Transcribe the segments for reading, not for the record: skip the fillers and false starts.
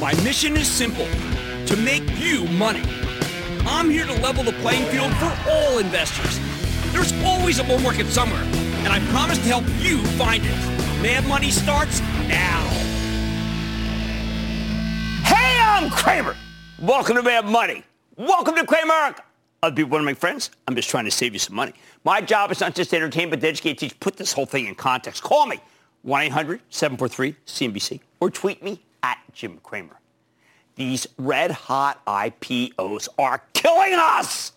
My mission is simple, to make you money. I'm here to level the playing field for all investors. There's always a bull market somewhere, and I promise to help you find it. Mad Money starts now. Hey, I'm Kramer. Welcome to Mad Money. Welcome to Kramerica. Other people want to make friends? I'm just trying to save you some money. My job is not just to entertain, but to educate, teach, put this whole thing in context. Call me, 1-800-743-CNBC, or tweet me at Jim Cramer. These red-hot IPOs are killing us!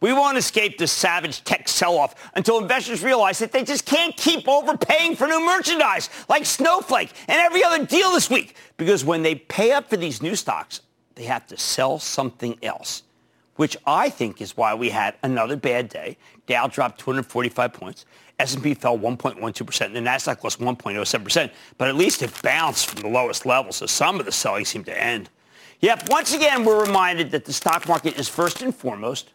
We won't escape this savage tech sell-off until investors realize that they just can't keep overpaying for new merchandise, like Snowflake and every other deal this week. Because when they pay up for these new stocks, they have to sell something else, which I think is why we had another bad day. Dow dropped 245 points. S&P fell 1.12%, and the NASDAQ lost 1.07%, but at least it bounced from the lowest level, so some of the selling seemed to end. Yep, once again, we're reminded that the stock market is first and foremost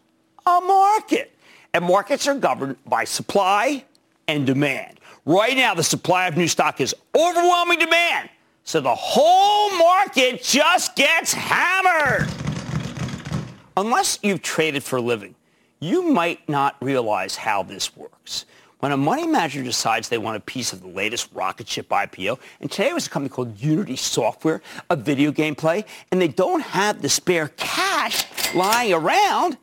a market, and markets are governed by supply and demand. Right now, the supply of new stock is overwhelming demand, so the whole market just gets hammered. Unless you've traded for a living, you might not realize how this works. When a money manager decides they want a piece of the latest rocket ship IPO, and today it was a company called Unity Software, a video game play, and they don't have the spare cash lying around,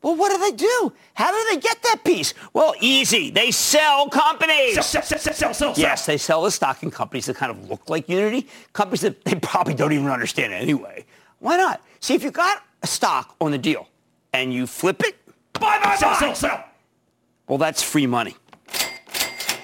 well, what do? How do they get that piece? Well, easy. They sell companies. Sell. Yes, they sell the stock in companies that kind of look like Unity, companies that they probably don't even understand anyway. Why not? See, if you got a stock on the deal and you flip it, buy. Well, that's free money.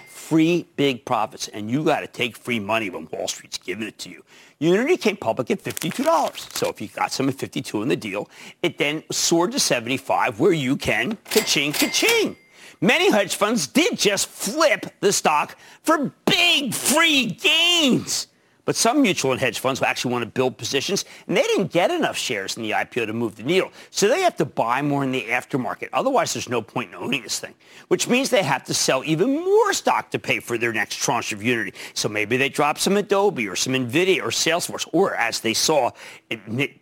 Free big profits, and you got to take free money when Wall Street's giving it to you. Unity came public at $52, so if you got some at $52 in the deal, it then soared to $75, where you can ka-ching, ka-ching. Many hedge funds did just flip the stock for big free gains, but some mutual and hedge funds actually want to build positions, and they didn't get enough shares in the IPO to move the needle, so they have to buy more in the aftermarket. Otherwise, there's no point in owning this thing, which means they have to sell even more stock to pay for their next tranche of Unity. So maybe they drop some Adobe or some NVIDIA or Salesforce, or as they saw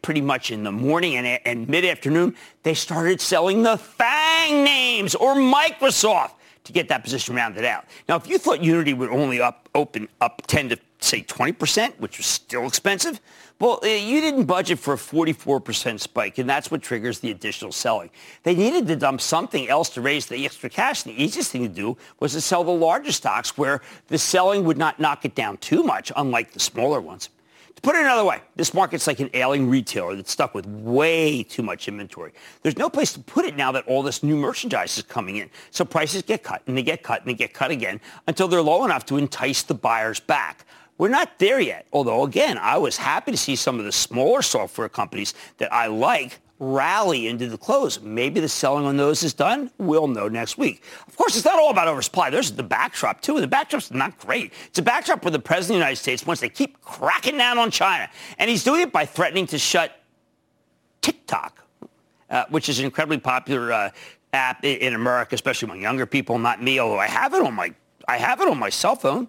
pretty much in the morning and mid-afternoon, they started selling the FANG names or Microsoft to get that position rounded out. Now, if you thought Unity would only open up 10 to say 20%, which was still expensive, well, you didn't budget for a 44% spike, and that's what triggers the additional selling. They needed to dump something else to raise the extra cash. The easiest thing to do was to sell the larger stocks where the selling would not knock it down too much, unlike the smaller ones. To put it another way, this market's like an ailing retailer that's stuck with way too much inventory. There's no place to put it now that all this new merchandise is coming in. So prices get cut, and they get cut, and they get cut again until they're low enough to entice the buyers back. We're not there yet, although, again, I was happy to see some of the smaller software companies that I like rally into the close. Maybe the selling on those is done. We'll know next week. Of course, it's not all about oversupply. There's the backdrop, too, and the backdrop's not great. It's a backdrop where the president of the United States wants to keep cracking down on China, and he's doing it by threatening to shut TikTok, which is an incredibly popular app in America, especially among younger people, not me, although I have it on my cell phone.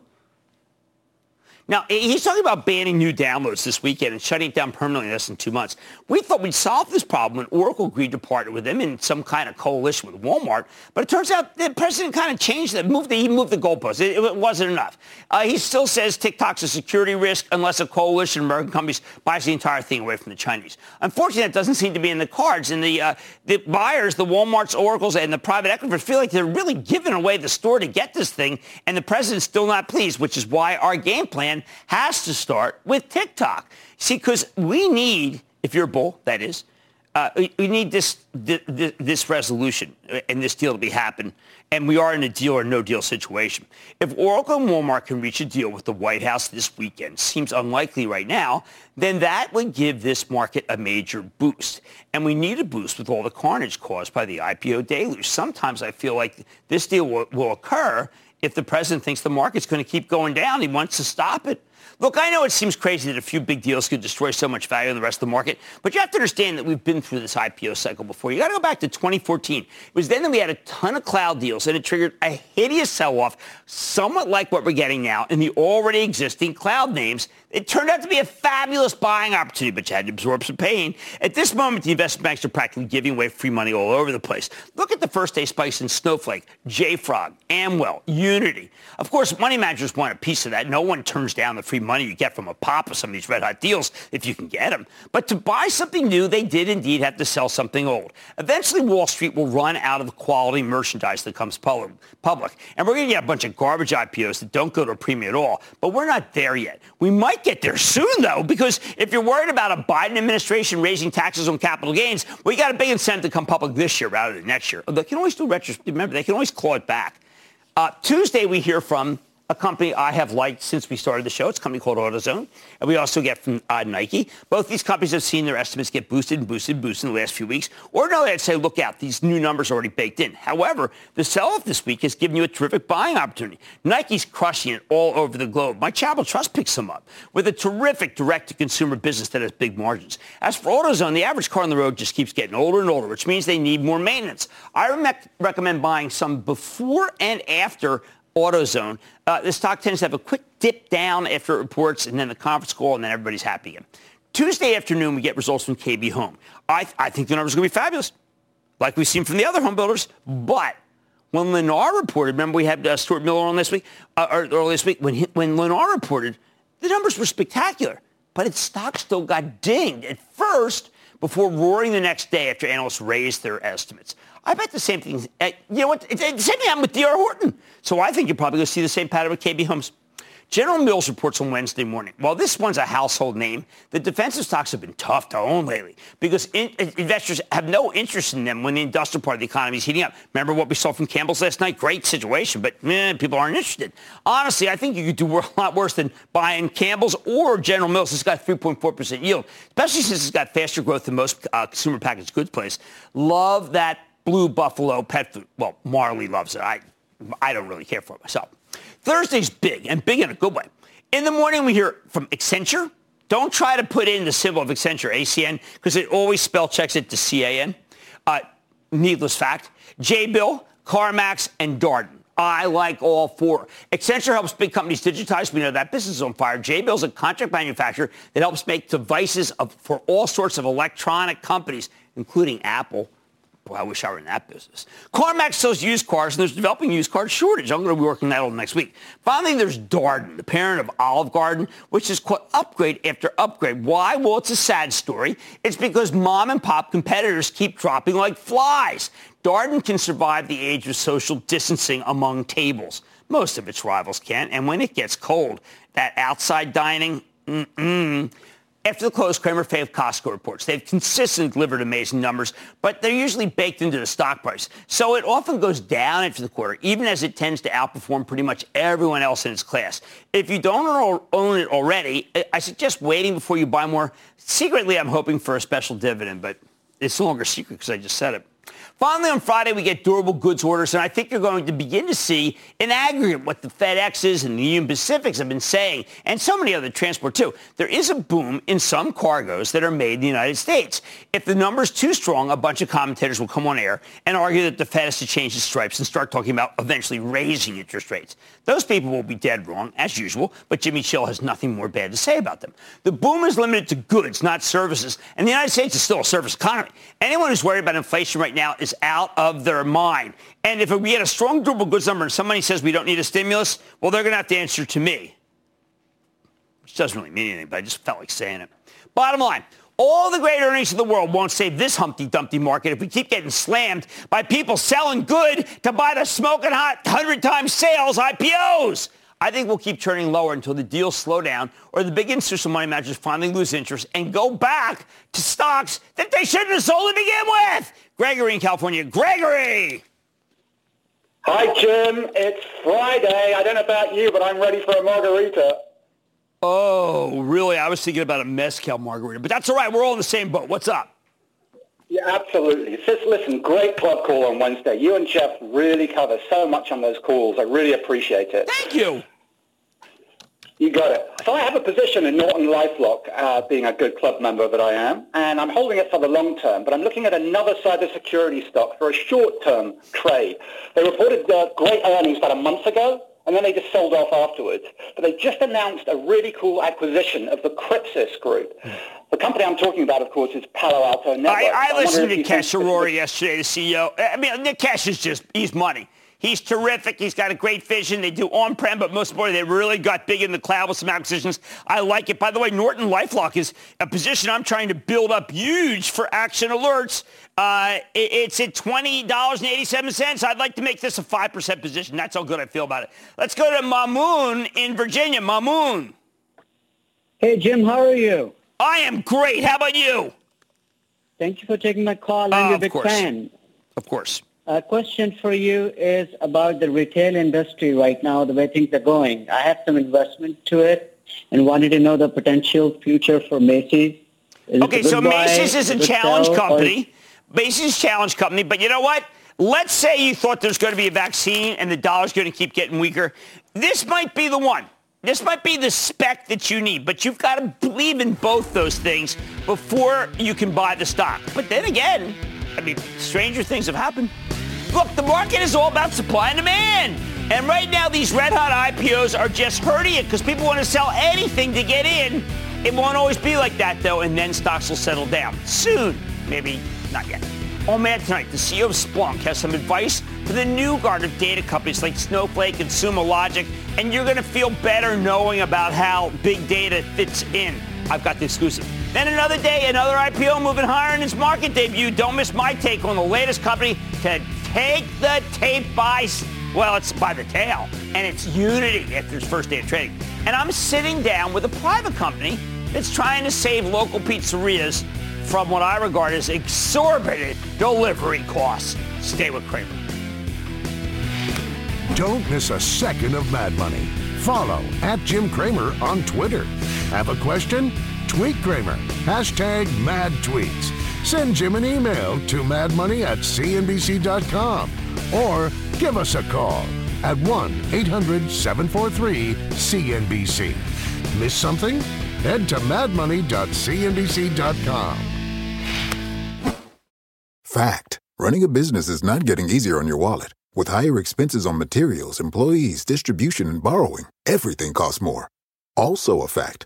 Now, he's talking about banning new downloads this weekend and shutting it down permanently in less than 2 months. We thought we'd solve this problem when Oracle agreed to partner with them in some kind of coalition with Walmart. But it turns out the president kind of changed that. He moved the goalposts. It wasn't enough. He still says TikTok's a security risk unless a coalition of American companies buys the entire thing away from the Chinese. Unfortunately, that doesn't seem to be in the cards. And the buyers, the Walmarts, Oracles, and the private equity feel like they're really giving away the store to get this thing. And the president's still not pleased, which is why our game plan has to start with TikTok. See, because we need, if you're a bull, that is, we need this resolution and this deal to be happen. And we are in a deal or no deal situation. If Oracle and Walmart can reach a deal with the White House this weekend, seems unlikely right now, then that would give this market a major boost. And we need a boost with all the carnage caused by the IPO deluge. Sometimes I feel like this deal will occur if the president thinks the market's going to keep going down. He wants to stop it. Look, I know it seems crazy that a few big deals could destroy so much value in the rest of the market, but you have to understand that we've been through this IPO cycle before. You got to go back to 2014. It was then that we had a ton of cloud deals, and it triggered a hideous sell-off, somewhat like what we're getting now in the already existing cloud names. It turned out to be a fabulous buying opportunity, but you had to absorb some pain. At this moment, the investment banks are practically giving away free money all over the place. Look at the first-day spikes in Snowflake, JFrog, Amwell, Unity. Of course, money managers want a piece of that. No one turns down the free money you get from a pop of some of these red-hot deals if you can get them. But to buy something new, they did indeed have to sell something old. Eventually, Wall Street will run out of quality merchandise that comes public. And we're going to get a bunch of garbage IPOs that don't go to a premium at all. But we're not there yet. We might get there soon, though, because if you're worried about a Biden administration raising taxes on capital gains, well, you got a big incentive to come public this year rather than next year. They can always do retrospective. Remember, they can always claw it back. Tuesday, we hear from a company I have liked since we started the show. It's a company called AutoZone. And we also get from Nike. Both these companies have seen their estimates get boosted in the last few weeks. Ordinarily, I'd say, look out. These new numbers are already baked in. However, the sell-off this week has given you a terrific buying opportunity. Nike's crushing it all over the globe. My Jabil Trust picks them up with a terrific direct-to-consumer business that has big margins. As for AutoZone, the average car on the road just keeps getting older and older, which means they need more maintenance. I recommend buying some before and after AutoZone. The stock tends to have a quick dip down after it reports, and then the conference call, and then everybody's happy again. Tuesday afternoon, we get results from KB Home. I think the numbers are going to be fabulous, like we've seen from the other home builders. But when Lennar reported, remember we had Stuart Miller on this week, or earlier this week, when Lennar reported, the numbers were spectacular. But its stock still got dinged at first before roaring the next day after analysts raised their estimates. I bet the same thing. You know what? It's the same thing happened with D.R. Horton. So I think you're probably going to see the same pattern with KB Homes. General Mills reports on Wednesday morning. While this one's a household name, the defensive stocks have been tough to own lately because investors have no interest in them when the industrial part of the economy is heating up. Remember what we saw from Campbell's last night? Great situation, but people aren't interested. Honestly, I think you could do a lot worse than buying Campbell's or General Mills. It's got 3.4% yield, especially since it's got faster growth than most consumer packaged goods plays. Love that Blue Buffalo pet food. Well, Marley loves it. I don't really care for it myself. Thursday's big, and big in a good way. In the morning, we hear from Accenture. Don't try to put in the symbol of Accenture, ACN, because it always spell checks it to CAN. Needless fact. Jabil, CarMax, and Darden. I like all four. Accenture helps big companies digitize. We know that business is on fire. Jabil's a contract manufacturer that helps make devices for all sorts of electronic companies, including Apple. Well, I wish I were in that business. CarMax sells used cars, and there's a developing used car shortage. I'm going to be working that all next week. Finally, there's Darden, the parent of Olive Garden, which has caught upgrade after upgrade. Why? Well, it's a sad story. It's because mom-and-pop competitors keep dropping like flies. Darden can survive the age of social distancing among tables. Most of its rivals can, and when it gets cold, that outside dining, After the close, Kramer Fave Costco reports. They've consistently delivered amazing numbers, but they're usually baked into the stock price. So it often goes down after the quarter, even as it tends to outperform pretty much everyone else in its class. If you don't own it already, I suggest waiting before you buy more. Secretly, I'm hoping for a special dividend, but it's no longer secret because I just said it. Finally, on Friday, we get durable goods orders, and I think you're going to begin to see in aggregate what the FedExes and the Union Pacifics have been saying, and so many other transport, too. There is a boom in some cargoes that are made in the United States. If the number's too strong, a bunch of commentators will come on air and argue that the Fed has to change its stripes and start talking about eventually raising interest rates. Those people will be dead wrong, as usual, but Jimmy Chill has nothing more bad to say about them. The boom is limited to goods, not services, and the United States is still a service economy. Anyone who's worried about inflation right now is out of their mind. And if we had a strong durable goods number and somebody says we don't need a stimulus, well, they're going to have to answer to me. Which doesn't really mean anything, but I just felt like saying it. Bottom line, all the great earnings of the world won't save this Humpty Dumpty market if we keep getting slammed by people selling good to buy the smoking hot 100-time sales IPOs. I think we'll keep turning lower until the deals slow down or the big institutional money managers finally lose interest and go back to stocks that they shouldn't have sold to begin with. Gregory in California. Gregory! Hi, Jim. It's Friday. I don't know about you, but I'm ready for a margarita. Oh, really? I was thinking about a mezcal margarita. But that's all right. We're all in the same boat. What's up? Yeah, absolutely. Just listen, great club call on Wednesday. You and Jeff really cover so much on those calls. I really appreciate it. Thank you. You got it. So I have a position in Norton LifeLock, being a good club member that I am, and I'm holding it for the long term, but I'm looking at another cybersecurity stock for a short-term trade. They reported great earnings about a month ago, and then they just sold off afterwards. But they just announced a really cool acquisition of the Crypsis Group. The company I'm talking about, of course, is Palo Alto Networks. I listened to Nikesh Arora yesterday, the CEO. I mean, Nikesh is just, he's money. He's terrific. He's got a great vision. They do on-prem, but most importantly, they really got big in the cloud with some acquisitions. I like it. By the way, Norton LifeLock is a position I'm trying to build up huge for action alerts. It's at $20.87. I'd like to make this a 5% position. That's how good I feel about it. Let's go to Mamoon in Virginia. Mamoon. Hey, Jim. How are you? I am great. How about you? Thank you for taking my call. I'm a big fan. Of course. A question for you is about the retail industry right now, the way things are going. I have some investment to it and wanted to know the potential future for Macy's. Okay, so Macy's is a challenge company. Macy's is a challenge company, but you know what? Let's say you thought there's going to be a vaccine and the dollar's going to keep getting weaker. This might be the one. This might be the spec that you need, but you've got to believe in both those things before you can buy the stock. But then again, I mean, stranger things have happened. Look, the market is all about supply and demand. And right now, these red-hot IPOs are just hurting it because people want to sell anything to get in. It won't always be like that, though, and then stocks will settle down. Soon. Maybe not yet. On Mad Tonight, the CEO of Splunk has some advice for the new guard of data companies like Snowflake and Sumo Logic, and you're going to feel better knowing about how big data fits in. I've got the exclusive. Then another day, another IPO moving higher in its market debut. Don't miss my take on the latest company to take the tape it's by the tail. And it's Unity after its first day of trading. And I'm sitting down with a private company that's trying to save local pizzerias from what I regard as exorbitant delivery costs. Stay with Kramer. Don't miss a second of Mad Money. Follow @JimKramer on Twitter. Have a question? Tweet Kramer. #MadTweets. Send Jim an email to madmoney@cnbc.com or give us a call at 1-800-743-CNBC. Miss something? Head to madmoney.cnbc.com. Fact. Running a business is not getting easier on your wallet. With higher expenses on materials, employees, distribution, and borrowing, everything costs more. Also a fact.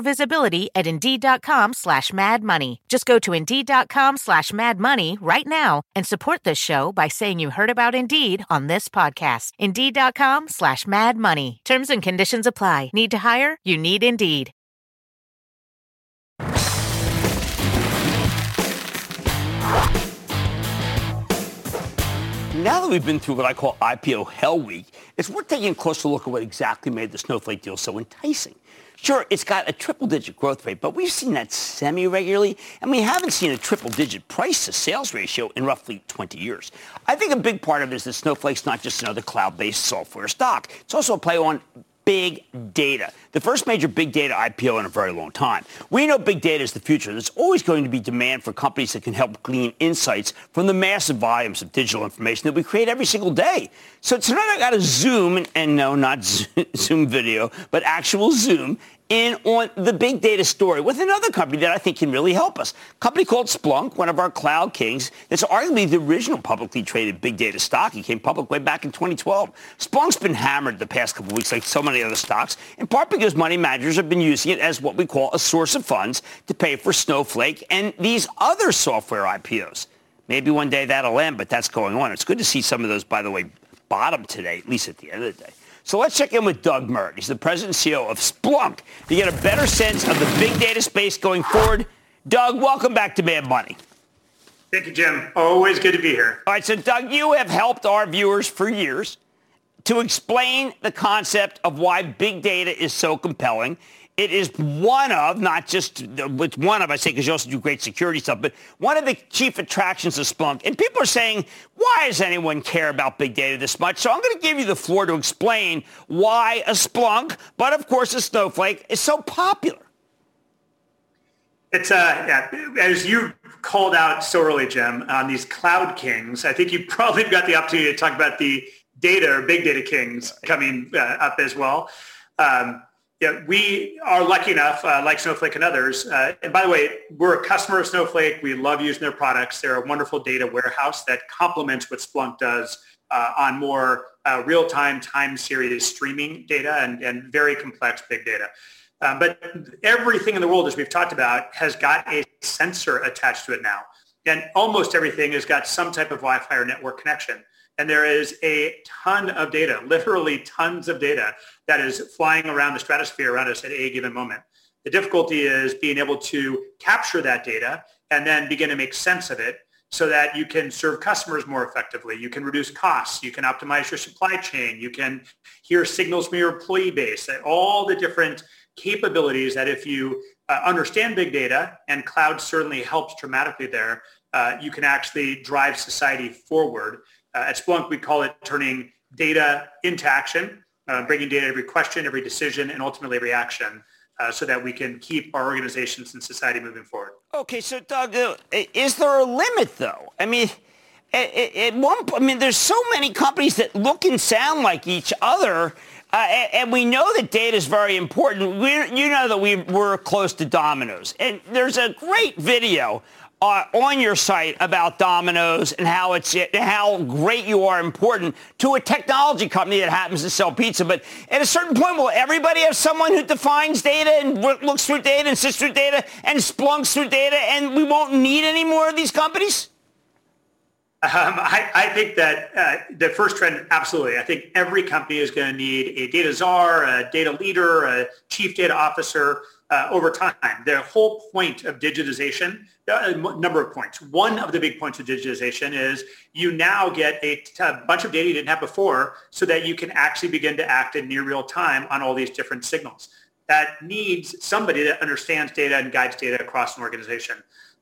visibility at Indeed.com/Mad Money. Just go to Indeed.com/Mad Money right now and support this show by saying you heard about Indeed on this podcast. Indeed.com/Mad Money. Terms and conditions apply. Need to hire? You need Indeed. Now that we've been through what I call IPO Hell Week, it's worth taking a closer look at what exactly made the Snowflake deal so enticing. Sure, it's got a triple-digit growth rate, but we've seen that semi-regularly, and we haven't seen a triple-digit price-to-sales ratio in roughly 20 years. I think a big part of it is that Snowflake's not just another cloud-based software stock. It's also a play on big data. The first major big data IPO in a very long time. We know big data is the future. There's always going to be demand for companies that can help glean insights from the massive volumes of digital information that we create every single day. So tonight I got to zoom, and no, not Zoom video, but actual zoom in on the big data story with another company that I think can really help us. A company called Splunk, one of our cloud kings, that's arguably the original publicly traded big data stock. It came public way back in 2012. Splunk's been hammered the past couple of weeks like so many other stocks, in part because money managers have been using it as what we call a source of funds to pay for Snowflake and these other software IPOs. Maybe one day that'll end, but that's going on. It's good to see some of those, by the way, bottom today, at least at the end of the day. So let's check in with Doug Merritt. He's the president and CEO of Splunk to get a better sense of the big data space going forward. Doug, welcome back to Mad Money. Thank you, Jim. Always good to be here. All right, so Doug, you have helped our viewers for years to explain the concept of why big data is so compelling. It is one of, not just, it's one of, I say, because you also do great security stuff, but one of the chief attractions of Splunk. And people are saying, why does anyone care about big data this much? So I'm going to give you the floor to explain why a Splunk, but of course a Snowflake, is so popular. It's, as you called out so early, Jim, on these cloud kings, I think you probably got the opportunity to talk about the data or big data kings coming up as well. Yeah, we are lucky enough, like Snowflake and others. And by the way, we're a customer of Snowflake. We love using their products. They're a wonderful data warehouse that complements what Splunk does on more real-time time series streaming data and very complex big data. But everything in the world, as we've talked about, has got a sensor attached to it now. And almost everything has got some type of Wi-Fi or network connection. And there is a ton of data, literally tons of data, that is flying around the stratosphere around us at a given moment. The difficulty is being able to capture that data and then begin to make sense of it so that you can serve customers more effectively. You can reduce costs. You can optimize your supply chain. You can hear signals from your employee base. All the different capabilities that if you understand big data, and cloud certainly helps dramatically there, you can actually drive society forward. At Splunk, we call it turning data into action, bringing data to every question, every decision, and ultimately every action, so that we can keep our organizations and society moving forward. Okay, so Doug, is there a limit, though? I mean, at one point, I mean, there's so many companies that look and sound like each other, and we know that data is very important. You know that we're close to Domino's, and there's a great video on your site about Domino's and how great you are important to a technology company that happens to sell pizza. But at a certain point, will everybody have someone who defines data and looks through data and sits through data and Splunks through data, and we won't need any more of these companies? I think that the first trend, absolutely. I think every company is going to need a data czar, a data leader, a chief data officer. Over time, the whole point of digitization, a number of points. One of the big points of digitization is you now get a bunch of data you didn't have before so that you can actually begin to act in near real time on all these different signals. that needs somebody that understands data and guides data across an organization.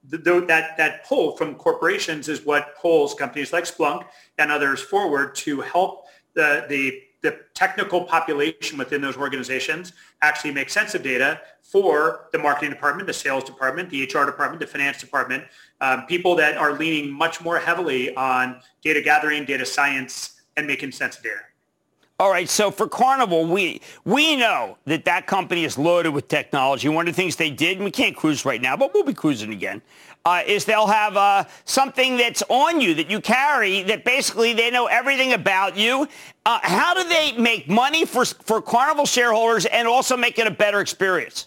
That pull from corporations is what pulls companies like Splunk and others forward to help the technical population within those organizations actually make sense of data for the marketing department, the sales department, the HR department, the finance department, people that are leaning much more heavily on data gathering, data science, and making sense of data. All right, so for Carnival, we know that company is loaded with technology. One of the things they did, and we can't cruise right now, but we'll be cruising again, is they'll have something that's on you that you carry that basically they know everything about you. How do they make money for Carnival shareholders and also make it a better experience?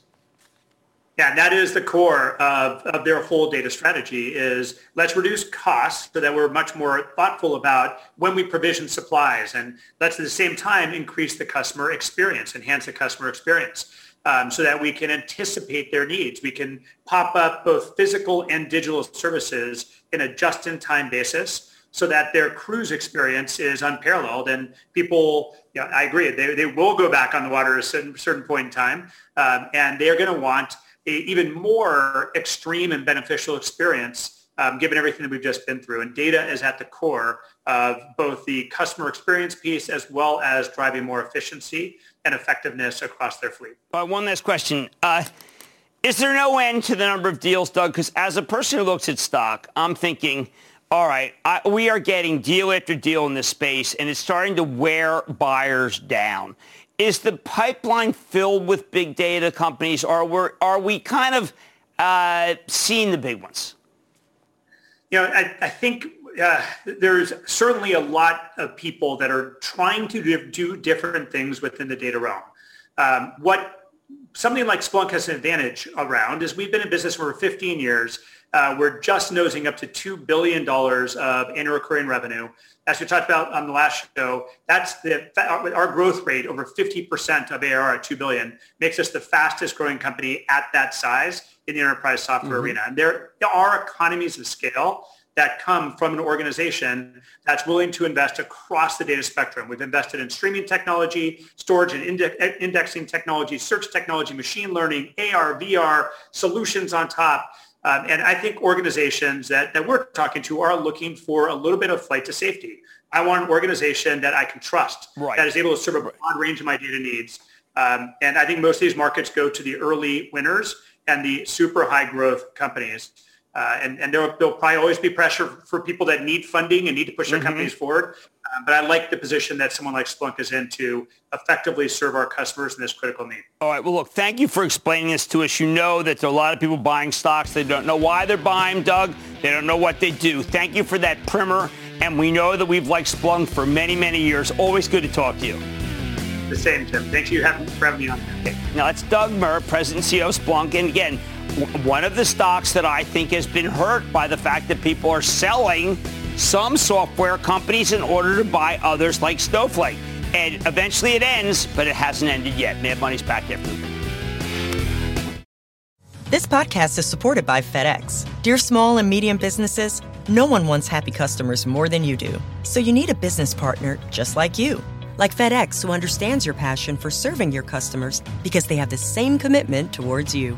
Yeah, that is the core of their whole data strategy is let's reduce costs so that we're much more thoughtful about when we provision supplies, and let's at the same time increase the customer experience, enhance the customer experience so that we can anticipate their needs. We can pop up both physical and digital services in a just-in-time basis so that their cruise experience is unparalleled, and people, you know, I agree, they will go back on the water at a certain point in time, and they're going to want an even more extreme and beneficial experience given everything that we've just been through. And data is at the core of both the customer experience piece as well as driving more efficiency and effectiveness across their fleet. One last question. Is there no end to the number of deals, Doug? Because as a person who looks at stock, I'm thinking, all right, we are getting deal after deal in this space, and it's starting to wear buyers down. Is the pipeline filled with big data companies, or are we kind of seeing the big ones? You know, I think there's certainly a lot of people that are trying to do different things within the data realm. What something like Splunk has an advantage around is we've been in business for 15 years. We're just nosing up to $2 billion of annual recurring revenue. As we talked about on the last show, that's our growth rate, over 50% of ARR at $2 billion, makes us the fastest growing company at that size in the enterprise software arena. And there are economies of scale that come from an organization that's willing to invest across the data spectrum. We've invested in streaming technology, storage and indexing technology, search technology, machine learning, AR, VR, solutions on top. And I think organizations that we're talking to are looking for a little bit of flight to safety. I want an organization that I can trust, that is able to serve a broad range of my data needs. And I think most of these markets go to the early winners and the super high growth companies. And there'll probably always be pressure for people that need funding and need to push their companies forward. But I like the position that someone like Splunk is in to effectively serve our customers in this critical need. All right. Well, look, thank you for explaining this to us. You know that there are a lot of people buying stocks. They don't know why they're buying, Doug. They don't know what they do. Thank you for that primer. And we know that we've liked Splunk for many, many years. Always good to talk to you. The same, Tim. Thank you for having me on. Okay. Now, that's Doug Merr, President and CEO of Splunk. And again, one of the stocks that I think has been hurt by the fact that people are selling some software companies in order to buy others like Snowflake. And eventually it ends, but it hasn't ended yet. Mad Money's back after the break. This podcast is supported by FedEx. Dear small and medium businesses, no one wants happy customers more than you do. So you need a business partner just like you. Like FedEx, who understands your passion for serving your customers because they have the same commitment towards you.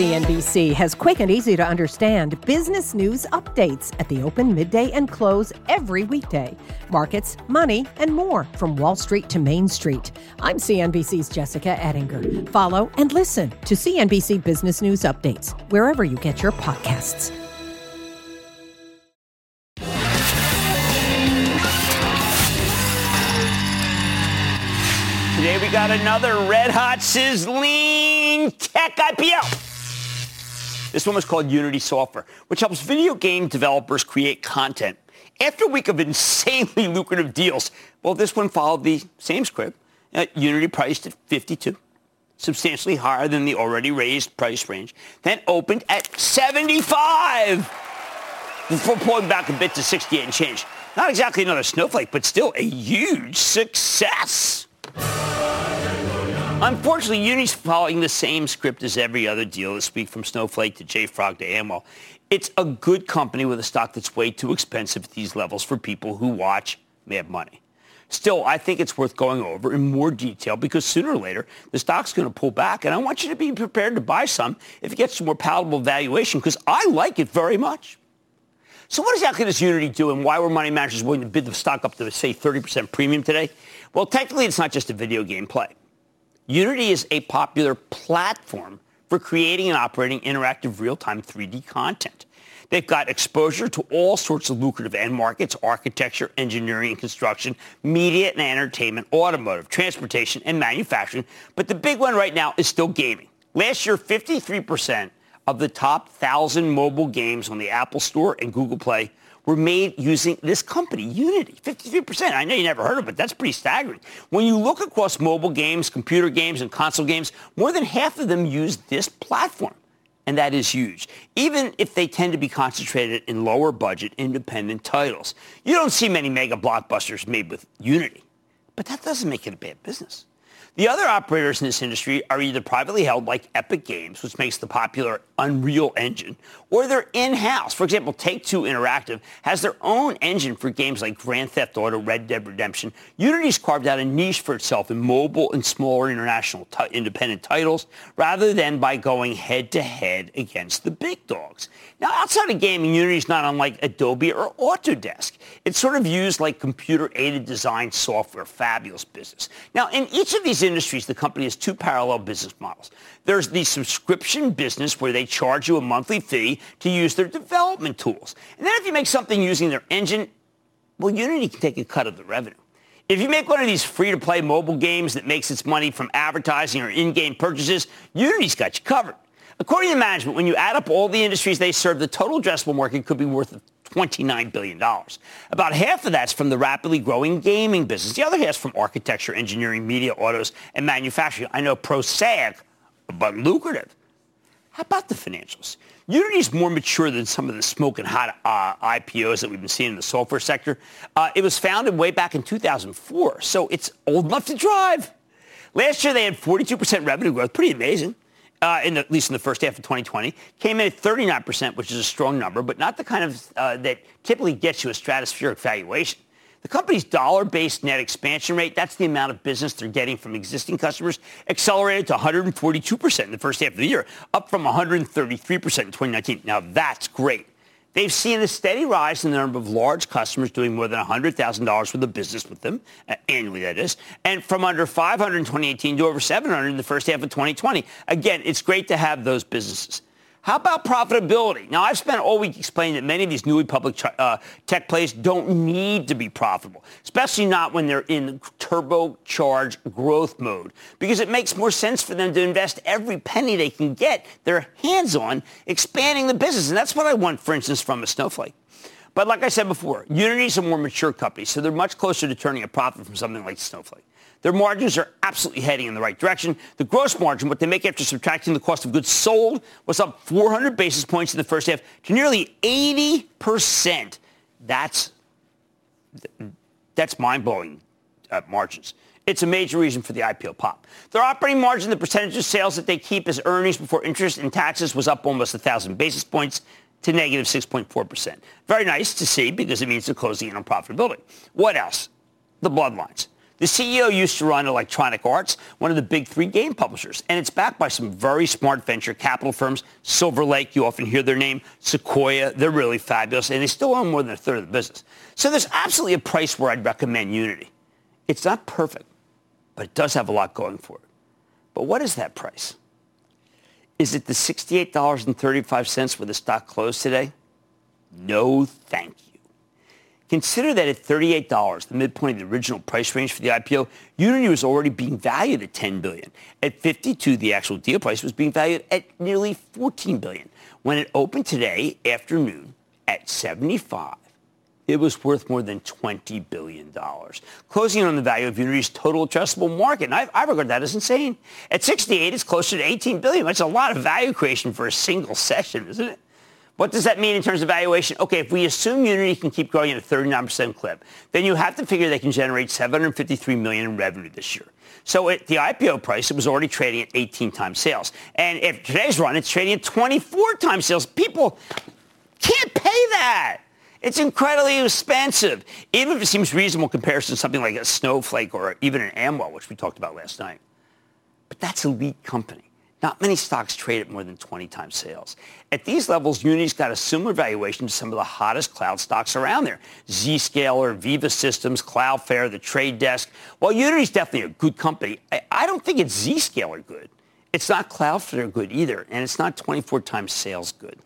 CNBC has quick and easy to understand business news updates at the open, midday, and close every weekday. Markets, money, and more from Wall Street to Main Street. I'm CNBC's Jessica Ettinger. Follow and listen to CNBC Business News Updates wherever you get your podcasts. Today we got another red-hot sizzling tech IPO. This one was called Unity Software, which helps video game developers create content. After a week of insanely lucrative deals, well, this one followed the same script. Unity priced at $52, substantially higher than the already raised price range, then opened at 75, before pulling back a bit to 68 and change. Not exactly another snowflake, but still a huge success. Unfortunately, Unity's following the same script as every other deal this week, from Snowflake to JFrog to Amwell. It's a good company with a stock that's way too expensive at these levels for people who watch Mad Money. Still, I think it's worth going over in more detail because sooner or later, the stock's going to pull back, and I want you to be prepared to buy some if it gets to more palatable valuation because I like it very much. So what exactly does Unity do, and why were money managers willing to bid the stock up to, say, 30% premium today? Well, technically, it's not just a video game play. Unity is a popular platform for creating and operating interactive real-time 3D content. They've got exposure to all sorts of lucrative end markets: architecture, engineering and construction, media and entertainment, automotive, transportation, and manufacturing. But the big one right now is still gaming. Last year, 53% of the top 1,000 mobile games on the Apple Store and Google Play were made using this company, Unity. 53%. I know you never heard of it, but that's pretty staggering. When you look across mobile games, computer games, and console games, more than half of them use this platform, and that is huge, even if they tend to be concentrated in lower-budget independent titles. You don't see many mega blockbusters made with Unity, but that doesn't make it a bad business. The other operators in this industry are either privately held, like Epic Games, which makes the popular Unreal Engine, or they're in-house. For example, Take-Two Interactive has their own engine for games like Grand Theft Auto, Red Dead Redemption. Unity's carved out a niche for itself in mobile and smaller international independent titles, rather than by going head-to-head against the big dogs. Now, outside of gaming, Unity's not unlike Adobe or Autodesk. It's sort of used like computer-aided design software. Fabulous business. Now, in each of these industries, the company has two parallel business models. There's the subscription business, where they charge you a monthly fee to use their development tools. And then if you make something using their engine, well, Unity can take a cut of the revenue. If you make one of these free-to-play mobile games that makes its money from advertising or in-game purchases, Unity's got you covered. According to management, when you add up all the industries they serve, the total addressable market could be worth $29 billion. About half of that's from the rapidly growing gaming business. The other half's from architecture, engineering, media, autos, and manufacturing. I know, prosaic, but lucrative. How about the financials? Unity's more mature than some of the smoking hot IPOs that we've been seeing in the software sector. It was founded way back in 2004, so it's old enough to drive. Last year, they had 42% revenue growth. Pretty amazing. At least in the first half of 2020, came in at 39%, which is a strong number, but not the kind of that typically gets you a stratospheric valuation. The company's dollar-based net expansion rate, that's the amount of business they're getting from existing customers, accelerated to 142% in the first half of the year, up from 133% in 2019. Now, that's great. They've seen a steady rise in the number of large customers doing more than $100,000 worth of business with them, annually that is, and from under 500 in 2018 to over 700 in the first half of 2020. Again, it's great to have those businesses. How about profitability? Now, I've spent all week explaining that many of these newly public tech plays don't need to be profitable, especially not when they're in turbocharged growth mode, because it makes more sense for them to invest every penny they can get their hands on expanding the business. And that's what I want, for instance, from a Snowflake. But like I said before, Unity's a more mature company, so they're much closer to turning a profit from something like Snowflake. Their margins are absolutely heading in the right direction. The gross margin, what they make after subtracting the cost of goods sold, was up 400 basis points in the first half to nearly 80%. That's mind-blowing margins. It's a major reason for the IPO pop. Their operating margin, the percentage of sales that they keep as earnings before interest and taxes, was up almost 1,000 basis points to negative 6.4%. Very nice to see, because it means they're closing in on profitability. What else? The bloodlines. The CEO used to run Electronic Arts, one of the big three game publishers, and it's backed by some very smart venture capital firms. Silver Lake, you often hear their name. Sequoia, they're really fabulous, and they still own more than a third of the business. So there's absolutely a price where I'd recommend Unity. It's not perfect, but it does have a lot going for it. But what is that price? Is it the $68.35 where the stock closed today? No, thank you. Consider that at $38, the midpoint of the original price range for the IPO, Unity was already being valued at $10 billion. At $52, the actual deal price was being valued at nearly $14 billion. When it opened today afternoon at $75, it was worth more than $20 billion, closing in on the value of Unity's total addressable market. And I regard that as insane. At 68, it's closer to $18 billion. That's a lot of value creation for a single session, isn't it? What does that mean in terms of valuation? Okay, if we assume Unity can keep growing at a 39% clip, then you have to figure they can generate $753 million in revenue this year. So at the IPO price, it was already trading at 18 times sales. And at today's run, it's trading at 24 times sales. People can't pay that. It's incredibly expensive, even if it seems reasonable in comparison to something like a Snowflake or even an Amwell, which we talked about last night. But that's a lead company. Not many stocks trade at more than 20 times sales. At these levels, Unity's got a similar valuation to some of the hottest cloud stocks around there. Zscaler, Viva Systems, Cloudflare, The Trade Desk. While Unity's definitely a good company, I don't think it's Zscaler good. It's not Cloudflare good either, and it's not 24 times sales good.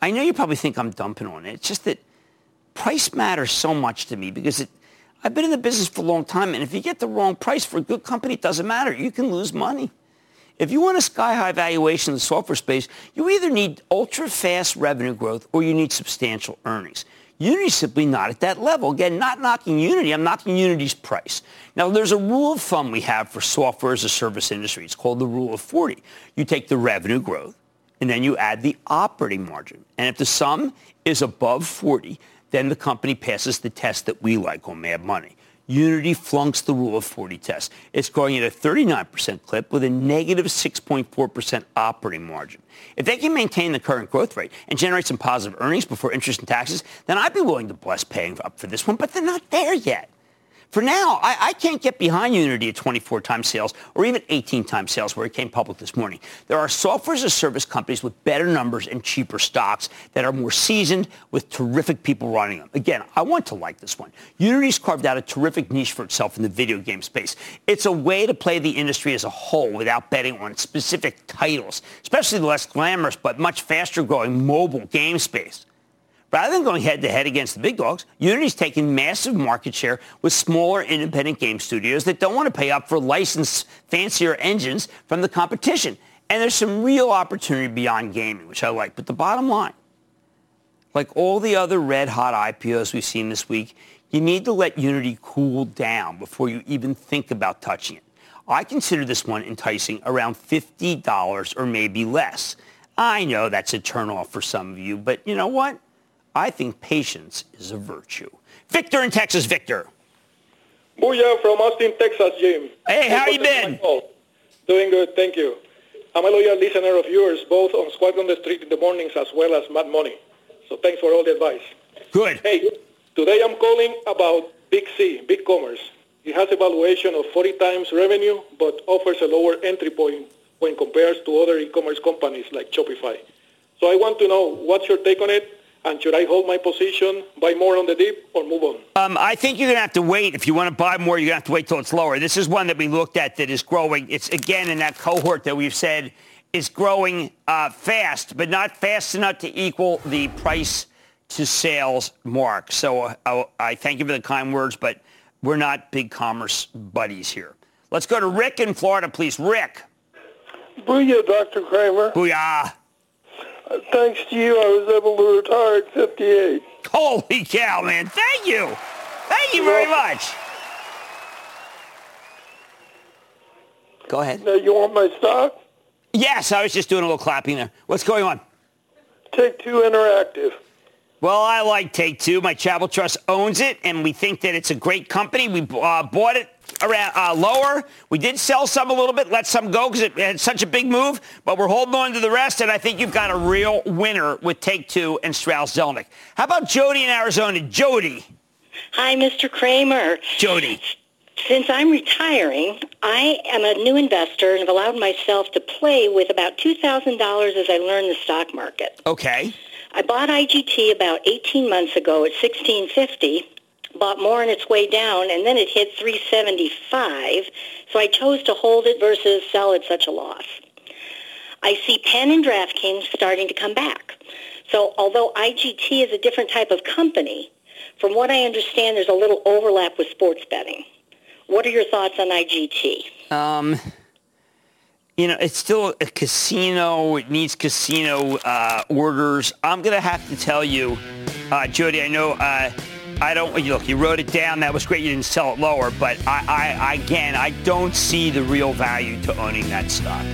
I know you probably think I'm dumping on it. It's just that price matters so much to me because I've been in the business for a long time, and if you get the wrong price for a good company, it doesn't matter. You can lose money. If you want a sky-high valuation in the software space, you either need ultra-fast revenue growth or you need substantial earnings. Unity's simply not at that level. Again, not knocking Unity. I'm knocking Unity's price. Now, there's a rule of thumb we have for software as a service industry. It's called the rule of 40. You take the revenue growth, and then you add the operating margin. And if the sum is above 40, then the company passes the test that we like on Mad Money. Unity flunks the Rule of 40 test. It's growing at a 39% clip with a negative 6.4% operating margin. If they can maintain the current growth rate and generate some positive earnings before interest and taxes, then I'd be willing to bless paying up for this one, but they're not there yet. For now, I can't get behind Unity at 24 times sales or even 18 times sales where it came public this morning. There are software as a service companies with better numbers and cheaper stocks that are more seasoned with terrific people running them. Again, I want to like this one. Unity's carved out a terrific niche for itself in the video game space. It's a way to play the industry as a whole without betting on specific titles, especially the less glamorous but much faster growing mobile game space. Rather than going head-to-head against the big dogs, Unity's taking massive market share with smaller independent game studios that don't want to pay up for licensed, fancier engines from the competition. And there's some real opportunity beyond gaming, which I like. But the bottom line, like all the other red-hot IPOs we've seen this week, you need to let Unity cool down before you even think about touching it. I consider this one enticing around $50 or maybe less. I know that's a turnoff for some of you, but you know what? I think patience is a virtue. Victor in Texas. Victor. Booyah from Austin, Texas, Jim. Hey, how you been? Doing good, thank you. I'm a loyal listener of yours, both on Squawk on the Street in the mornings as well as Mad Money. So thanks for all the advice. Good. Hey, today I'm calling about Big C, Big Commerce. It has a valuation of 40 times revenue, but offers a lower entry point when compared to other e-commerce companies like Shopify. So I want to know, what's your take on it? And should I hold my position, buy more on the dip, or move on? I think you're going to have to wait. If you want to buy more, you're going to have to wait till it's lower. This is one that we looked at that is growing. It's, again, in that cohort that we've said is growing fast, but not fast enough to equal the price to sales mark. So I thank you for the kind words, but we're not big commerce buddies here. Let's go to Rick in Florida, please. Rick. Booyah, Dr. Kramer. Booyah. Thanks to you, I was able to retire at 58. Holy cow, man. Thank you. Thank you very much. Go ahead. Now, you want my stock? Yes, I was just doing a little clapping there. What's going on? Take-Two Interactive. Well, I like Take-Two. My Travel Trust owns it, and we think that it's a great company. We bought it around lower. We did sell some a little bit, let some go because it had such a big move, but we're holding on to the rest, and I think you've got a real winner with Take-Two and Strauss Zelnick. How about Jody in Arizona? Jody. Hi, Mr. Kramer. Jody. Since I'm retiring, I am a new investor and have allowed myself to play with about $2,000 as I learn the stock market. Okay. I bought IGT about 18 months ago at $16.50. Bought more on its way down, and then it hit $375, so I chose to hold it versus sell at such a loss. I see Penn and DraftKings starting to come back. So although IGT is a different type of company, from what I understand, there's a little overlap with sports betting. What are your thoughts on IGT? you know, it's still a casino. It needs casino orders. I'm going to have to tell you, Jody, I know I don't, look, you wrote it down. That was great. You didn't sell it lower. But I don't see the real value to owning that stock.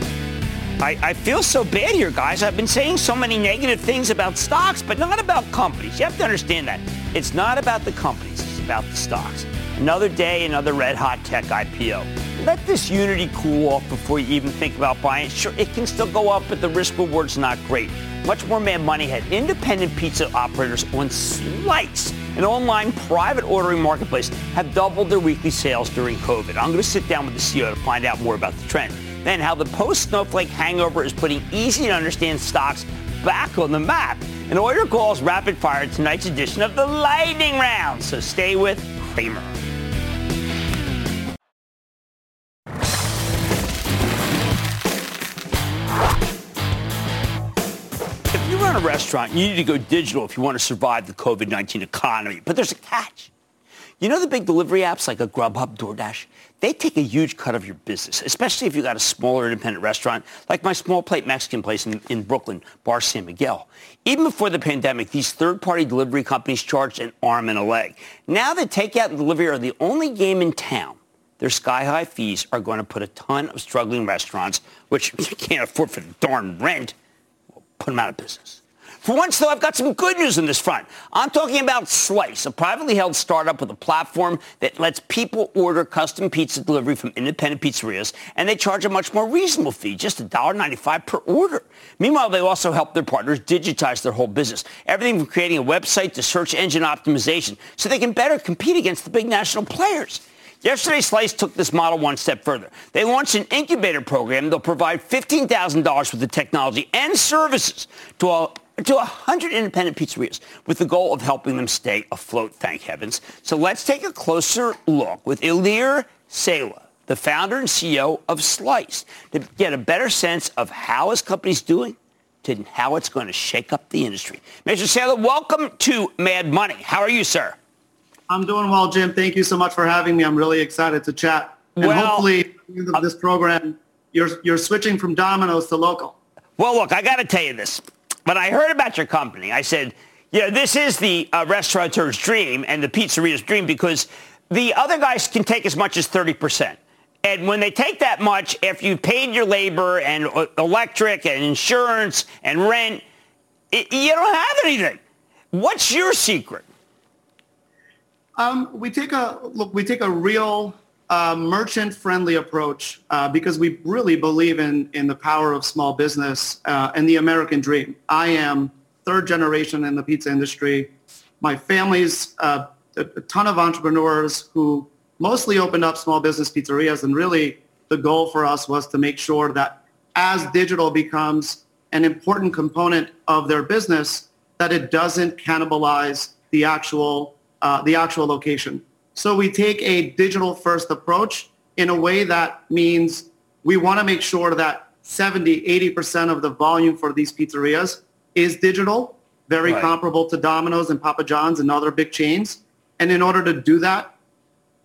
I feel so bad here, guys. I've been saying so many negative things about stocks, but not about companies. You have to understand that. It's not about the companies. It's about the stocks. Another day, another red-hot tech IPO. Let this Unity cool off before you even think about buying it. Sure, it can still go up, but the risk-reward's not great. Much more Mad Money had independent pizza operators on Slice, an online private ordering marketplace, have doubled their weekly sales during COVID. I'm going to sit down with the CEO to find out more about the trend. Then how the post-Snowflake hangover is putting easy-to-understand stocks back on the map. And all your calls rapid-fire tonight's edition of the Lightning Round. So stay with Kramer. If you run a restaurant, you need to go digital if you want to survive the COVID-19 economy. But there's a catch. You know the big delivery apps like a Grubhub, DoorDash? They take a huge cut of your business, especially if you got a smaller independent restaurant like my small plate Mexican place in Brooklyn, Bar San Miguel. Even before the pandemic, these third-party delivery companies charged an arm and a leg. Now that takeout and delivery are the only game in town, their sky-high fees are going to put a ton of struggling restaurants, which you can't afford for the darn rent, put them out of business. For once, though, I've got some good news on this front. I'm talking about Slice, a privately held startup with a platform that lets people order custom pizza delivery from independent pizzerias, and they charge a much more reasonable fee, just $1.95 per order. Meanwhile, they also help their partners digitize their whole business, everything from creating a website to search engine optimization, so they can better compete against the big national players. Yesterday, Slice took this model one step further. They launched an incubator program. They'll provide $15,000 worth of technology and services to 100 independent pizzerias with the goal of helping them stay afloat, thank heavens. So let's take a closer look with Ilir Sela, the founder and CEO of Slice, to get a better sense of how his company's doing and how it's going to shake up the industry. Mr. Sela, welcome to Mad Money. How are you, sir? I'm doing well, Jim. Thank you so much for having me. I'm really excited to chat. And well, hopefully, at the end of this program, you're switching from Domino's to local. Well, look, I got to tell you this. When I heard about your company, I said, yeah, this is the restaurateur's dream and the pizzeria's dream because the other guys can take as much as 30%. And when they take that much, after you've paid your labor and electric and insurance and rent, you don't have anything. What's your secret? We take a real merchant-friendly approach because we really believe in the power of small business and the American dream. I am third generation in the pizza industry. My family's a ton of entrepreneurs who mostly opened up small business pizzerias, and really the goal for us was to make sure that as digital becomes an important component of their business, that it doesn't cannibalize the actual location. So we take a digital-first approach in a way that means we want to make sure that 70, 80% of the volume for these pizzerias is digital, very right. Comparable to Domino's and Papa John's and other big chains. And in order to do that,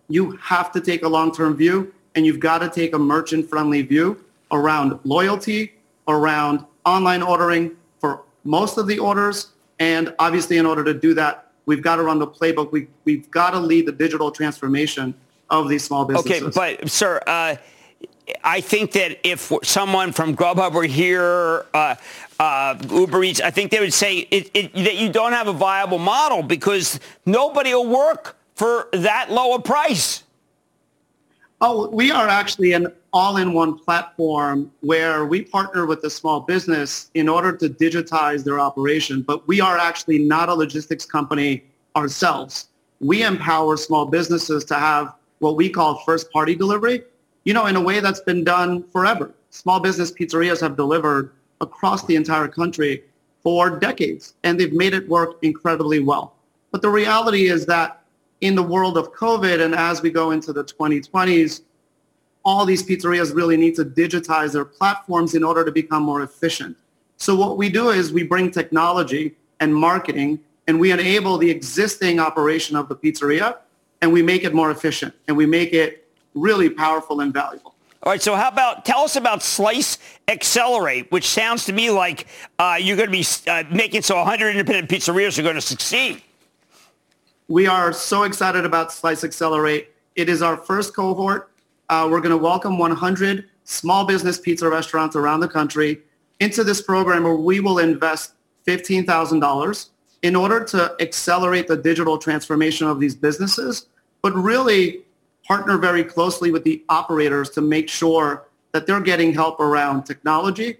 you have to take a long-term view, and you've got to take a merchant-friendly view around loyalty, around online ordering for most of the orders. And obviously, in order to do that, we've got to run the playbook. We've got to lead the digital transformation of these small businesses. Okay, but, sir, I think that if someone from Grubhub were here, Uber Eats, I think they would say that you don't have a viable model because nobody will work for that low a price. Oh, we are actually an all-in-one platform where we partner with the small business in order to digitize their operation, but we are actually not a logistics company ourselves. We empower small businesses to have what we call first-party delivery, you know, in a way that's been done forever. Small business pizzerias have delivered across the entire country for decades, and they've made it work incredibly well. But the reality is that in the world of COVID and as we go into the 2020s, all these pizzerias really need to digitize their platforms in order to become more efficient. So what we do is we bring technology and marketing, and we enable the existing operation of the pizzeria, and we make it more efficient, and we make it really powerful and valuable. All right, so how about, tell us about Slice Accelerate, which sounds to me like you're going to be making so 100 independent pizzerias are going to succeed. We are so excited about Slice Accelerate. It is our first cohort. We're going to welcome 100 small business pizza restaurants around the country into this program where we will invest $15,000 in order to accelerate the digital transformation of these businesses, but really partner very closely with the operators to make sure that they're getting help around technology,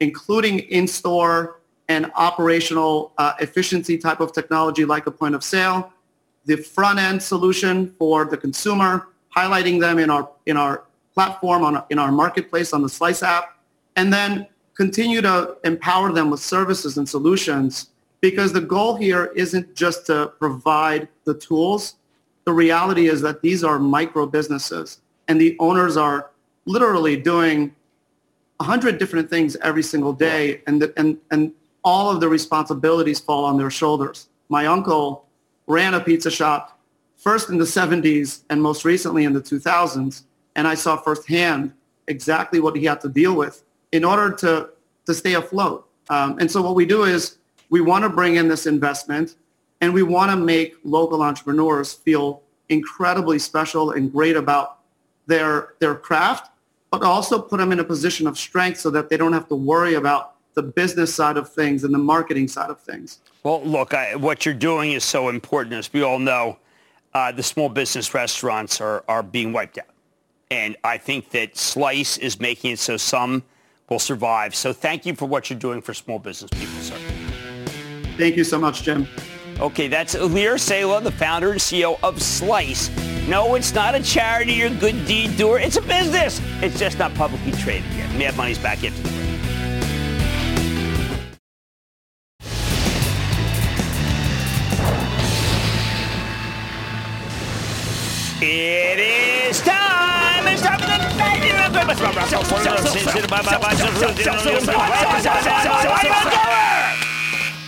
including in-store and operational efficiency type of technology like a point of sale, the front-end solution for the consumer, highlighting them in our platform, in our marketplace, on the Slice app, and then continue to empower them with services and solutions, because the goal here isn't just to provide the tools. The reality is that these are micro businesses, and the owners are literally doing 100 different things every single day, and all of the responsibilities fall on their shoulders. My uncle ran a pizza shop first in the 70s and most recently in the 2000s, and I saw firsthand exactly what he had to deal with in order to stay afloat. And so what we do is we want to bring in this investment, and we want to make local entrepreneurs feel incredibly special and great about their craft, but also put them in a position of strength so that they don't have to worry about the business side of things and the marketing side of things. Well, look, what you're doing is so important. As we all know, the small business restaurants are being wiped out. And I think that Slice is making it so some will survive. So thank you for what you're doing for small business people, sir. Thank you so much, Jim. Okay, that's Alir Sayla, the founder and CEO of Slice. No, it's not a charity or good deed doer. It's a business. It's just not publicly traded yet. Mad Money's back into the break. It is time. It's time for the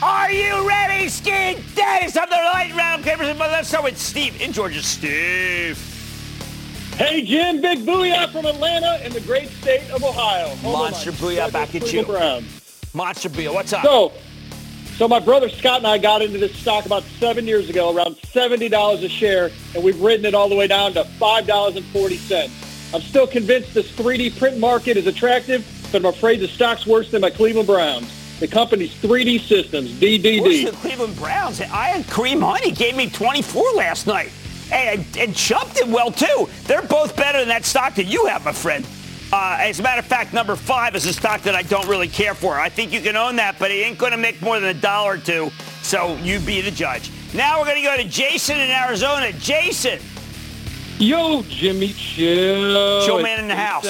Are you ready, Skid? That is time for the light round. Let's start with Steve in Georgia. Steve. Hey, Jim. Big booyah from Atlanta and the great state of Ohio. Monster booyah back at you. Monster booyah. What's up? So my brother Scott and I got into this stock about 7 years ago, around $70 a share, and we've ridden it all the way down to $5.40. I'm still convinced this 3D print market is attractive, but I'm afraid the stock's worse than my Cleveland Browns. The company's 3D Systems, DDD. Worse than Cleveland Browns? I had Kareem Hunt. He gave me 24 last night. Hey, and chumped it well, too. They're both better than that stock that you have, my friend. As a matter of fact, number 5 is a stock that I don't really care for. I think you can own that, but it ain't going to make more than $1 or $2, so you be the judge. Now we're going to go to Jason in Arizona. Jason. Yo, Jimmy, chill. Chill man in the house.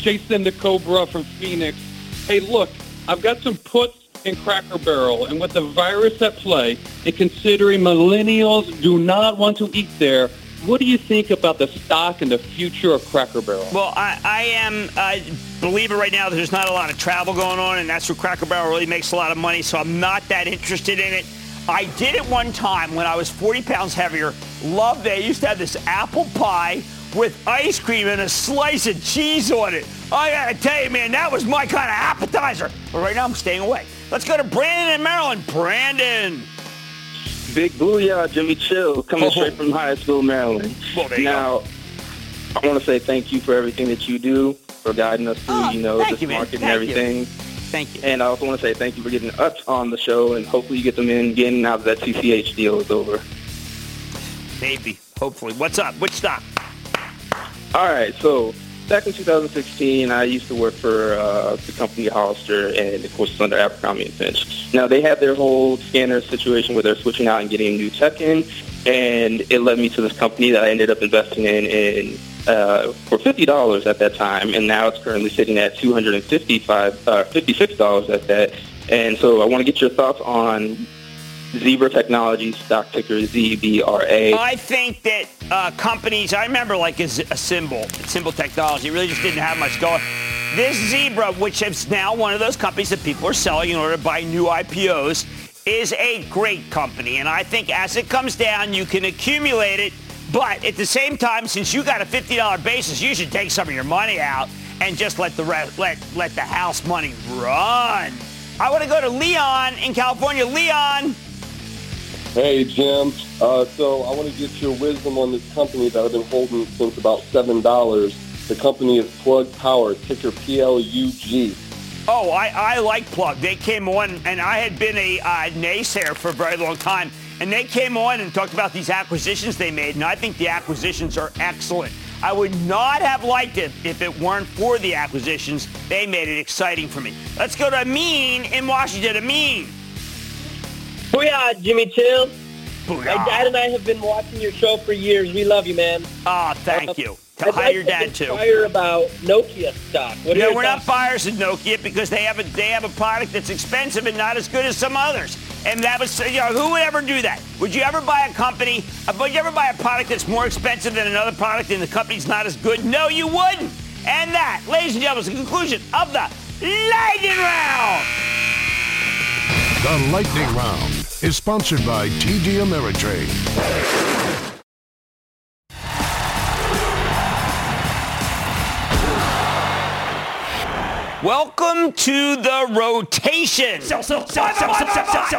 Jason the Cobra from Phoenix. Hey, look, I've got some puts in Cracker Barrel, and with the virus at play, and considering millennials do not want to eat there, what do you think about the stock and the future of Cracker Barrel? Well, I believe it right now that there's not a lot of travel going on, and that's where Cracker Barrel really makes a lot of money, so I'm not that interested in it. I did it one time when I was 40 pounds heavier. Loved it. I used to have this apple pie with ice cream and a slice of cheese on it. I got to tell you, man, that was my kind of appetizer. But right now I'm staying away. Let's go to Brandon in Maryland. Brandon. Big booyah, Jimmy Chill, coming straight from high school, Maryland. Well, now, I want to say thank you for everything that you do, for guiding us through, this market and everything. Thank you. And I also want to say thank you for getting us on the show, and hopefully you get them in again now that CCH deal is over. Maybe, hopefully. What's up? Which stock? All right, so back in 2016, I used to work for the company Hollister, and of course, it's under Abercrombie & Fitch. Now, they had their whole scanner situation where they're switching out and getting new tech in, and it led me to this company that I ended up investing in for $50 at that time, and now it's currently sitting at $256 at that. And so I want to get your thoughts on Zebra Technologies, stock ticker ZBRA. I think that companies, I remember like a symbol technology, really just didn't have much going. This Zebra, which is now one of those companies that people are selling in order to buy new IPOs, is a great company. And I think as it comes down, you can accumulate it But at the same time, since you got a $50 basis, you should take some of your money out and just let the let the house money run. I want to go to Leon in California. Leon. Hey, Jim. So I want to get your wisdom on this company that I've been holding since about $7. The company is Plug Power, ticker PLUG. Oh, I like Plug. They came on, and I had been a naysayer for a very long time. And they came on and talked about these acquisitions they made, and I think the acquisitions are excellent. I would not have liked it if it weren't for the acquisitions. They made it exciting for me. Let's go to Amin in Washington. Amin. Booyah, Jimmy Chill. Booyah. My dad and I have been watching your show for years. We love you, man. Ah, oh, thank you. I'd hire like your dad too. Fire about Nokia stock. What no, we're thoughts? Not buyers of Nokia because they have a product that's expensive and not as good as some others. And that was, you know, who would ever do that? Would you ever buy a company? Would you ever buy a product that's more expensive than another product and the company's not as good? No, you wouldn't. And that, ladies and gentlemen, is the conclusion of the Lightning Round. The Lightning Round is sponsored by TD Ameritrade. Welcome to the rotation. All right,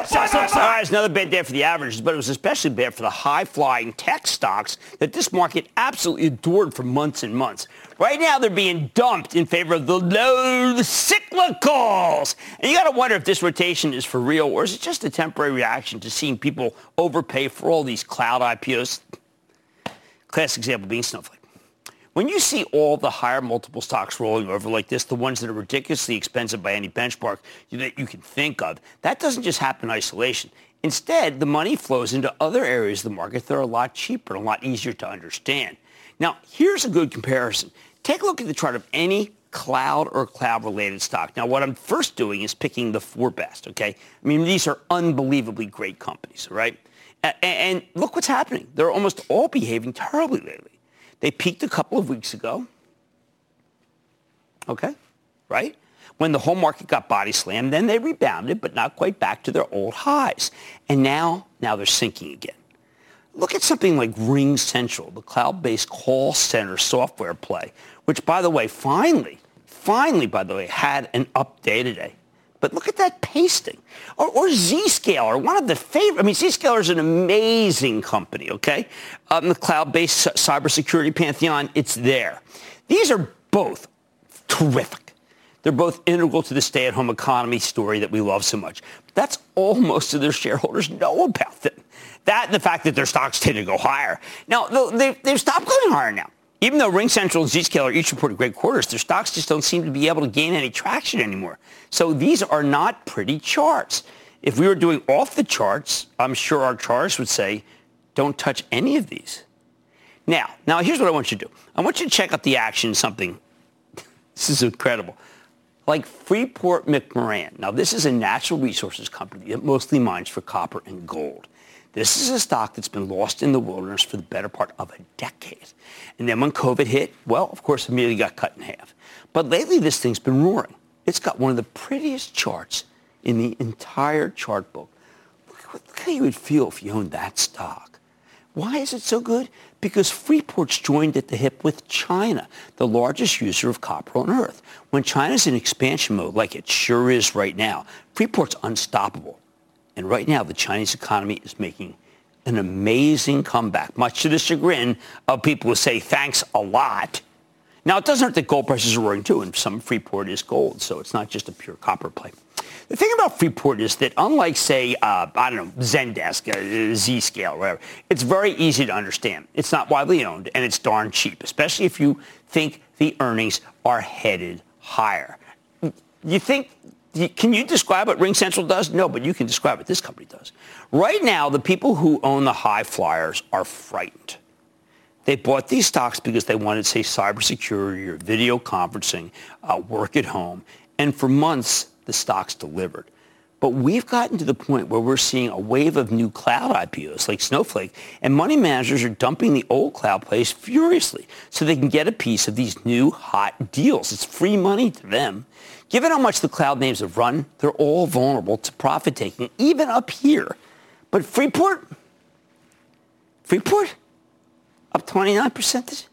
it's another bad day for the averages, but it was especially bad for the high-flying tech stocks that this market absolutely adored for months and months. Right now, they're being dumped in favor of the low cyclicals. And you got to wonder if this rotation is for real, or is it just a temporary reaction to seeing people overpay for all these cloud IPOs? Classic example being Snowflake. When you see all the higher multiple stocks rolling over like this, the ones that are ridiculously expensive by any benchmark that you can think of, that doesn't just happen in isolation. Instead, the money flows into other areas of the market that are a lot cheaper and a lot easier to understand. Now, here's a good comparison. Take a look at the chart of any cloud or cloud-related stock. Now, what I'm first doing is picking the four best, okay? I mean, these are unbelievably great companies, all right? And look what's happening. They're almost all behaving terribly lately. They peaked a couple of weeks ago, okay, right? When the whole market got body slammed, then they rebounded, but not quite back to their old highs. And now they're sinking again. Look at something like RingCentral, the cloud-based call center software play, which, by the way, finally, by the way, had an up day today. But look at that pasting. Or Zscaler, one of the favorite. I mean, Zscaler is an amazing company, okay? The cloud-based cybersecurity pantheon, it's there. These are both terrific. They're both integral to the stay-at-home economy story that we love so much. That's all most of their shareholders know about them. That and the fact that their stocks tend to go higher. Now, they've stopped going higher now. Even though RingCentral and Zscaler each reported great quarters, their stocks just don't seem to be able to gain any traction anymore. So these are not pretty charts. If we were doing off the charts, I'm sure our charts would say, don't touch any of these. Now here's what I want you to do. I want you to check out the action in something. This is incredible. Like Freeport-McMoRan. Now, this is a natural resources company that mostly mines for copper and gold. This is a stock that's been lost in the wilderness for the better part of a decade. And then when COVID hit, well, of course, immediately got cut in half. But lately, this thing's been roaring. It's got one of the prettiest charts in the entire chart book. Look how you would feel if you owned that stock. Why is it so good? Because Freeport's joined at the hip with China, the largest user of copper on Earth. When China's in expansion mode, like it sure is right now, Freeport's unstoppable. And right now, the Chinese economy is making an amazing comeback, much to the chagrin of people who say, thanks a lot. Now, it doesn't hurt that gold prices are roaring, too, and some Freeport is gold, so it's not just a pure copper play. The thing about Freeport is that unlike, say, Zendesk, Zscaler, whatever, it's very easy to understand. It's not widely owned, and it's darn cheap, especially if you think the earnings are headed higher. You think... Can you describe what RingCentral does? No, but you can describe what this company does. Right now, the people who own the high flyers are frightened. They bought these stocks because they wanted, say, cybersecurity or video conferencing, work at home. And for months, the stocks delivered. But we've gotten to the point where we're seeing a wave of new cloud IPOs like Snowflake, and money managers are dumping the old cloud plays furiously so they can get a piece of these new hot deals. It's free money to them. Given how much the cloud names have run, they're all vulnerable to profit-taking, even up here. But Freeport? up 29%.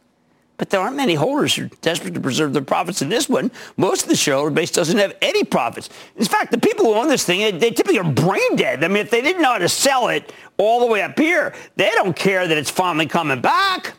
But there aren't many holders who are desperate to preserve their profits in this one. Most of the shareholder base doesn't have any profits. In fact, the people who own this thing, they typically are brain dead. I mean, if they didn't know how to sell it all the way up here, they don't care that it's finally coming back.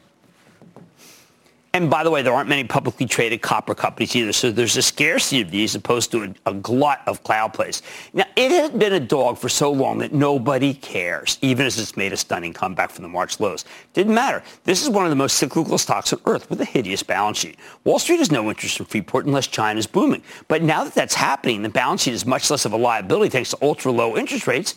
And by the way, there aren't many publicly traded copper companies either, so there's a scarcity of these as opposed to a glut of cloud plays. Now, it has been a dog for so long that nobody cares, even as it's made a stunning comeback from the March lows. Didn't matter. This is one of the most cyclical stocks on Earth with a hideous balance sheet. Wall Street has no interest in Freeport unless China's booming. But now that that's happening, the balance sheet is much less of a liability thanks to ultra-low interest rates.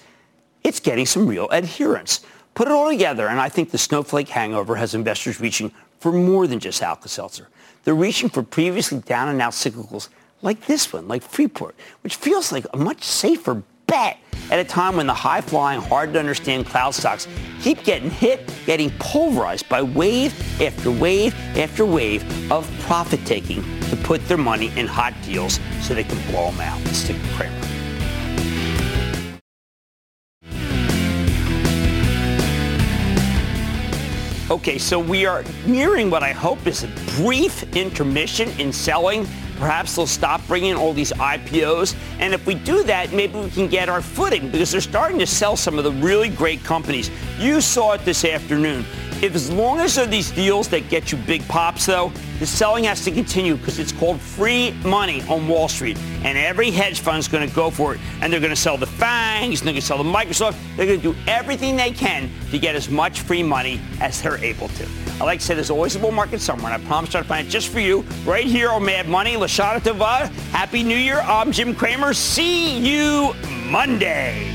It's getting some real adherence. Put it all together, and I think the snowflake hangover has investors reaching for more than just Alka-Seltzer. They're reaching for previously down-and-out cyclicals like this one, like Freeport, which feels like a much safer bet at a time when the high-flying, hard-to-understand cloud stocks keep getting hit, getting pulverized by wave after wave after wave of profit-taking to put their money in hot deals so they can blow them out. Let's take a Kramer. Okay, so we are nearing what I hope is a brief intermission in selling. Perhaps they'll stop bringing in all these IPOs. And if we do that, maybe we can get our footing because they're starting to sell some of the really great companies. You saw it this afternoon. If as long as there are these deals that get you big pops, though, the selling has to continue because it's called free money on Wall Street. And every hedge fund is going to go for it. And they're going to sell the FANGs, and they're going to sell the Microsoft. They're going to do everything they can to get as much free money as they're able to. I like to say there's always a bull market somewhere, and I promise I'll find it just for you right here on Mad Money. Lashana Tava, Happy New Year. I'm Jim Cramer. See you Monday.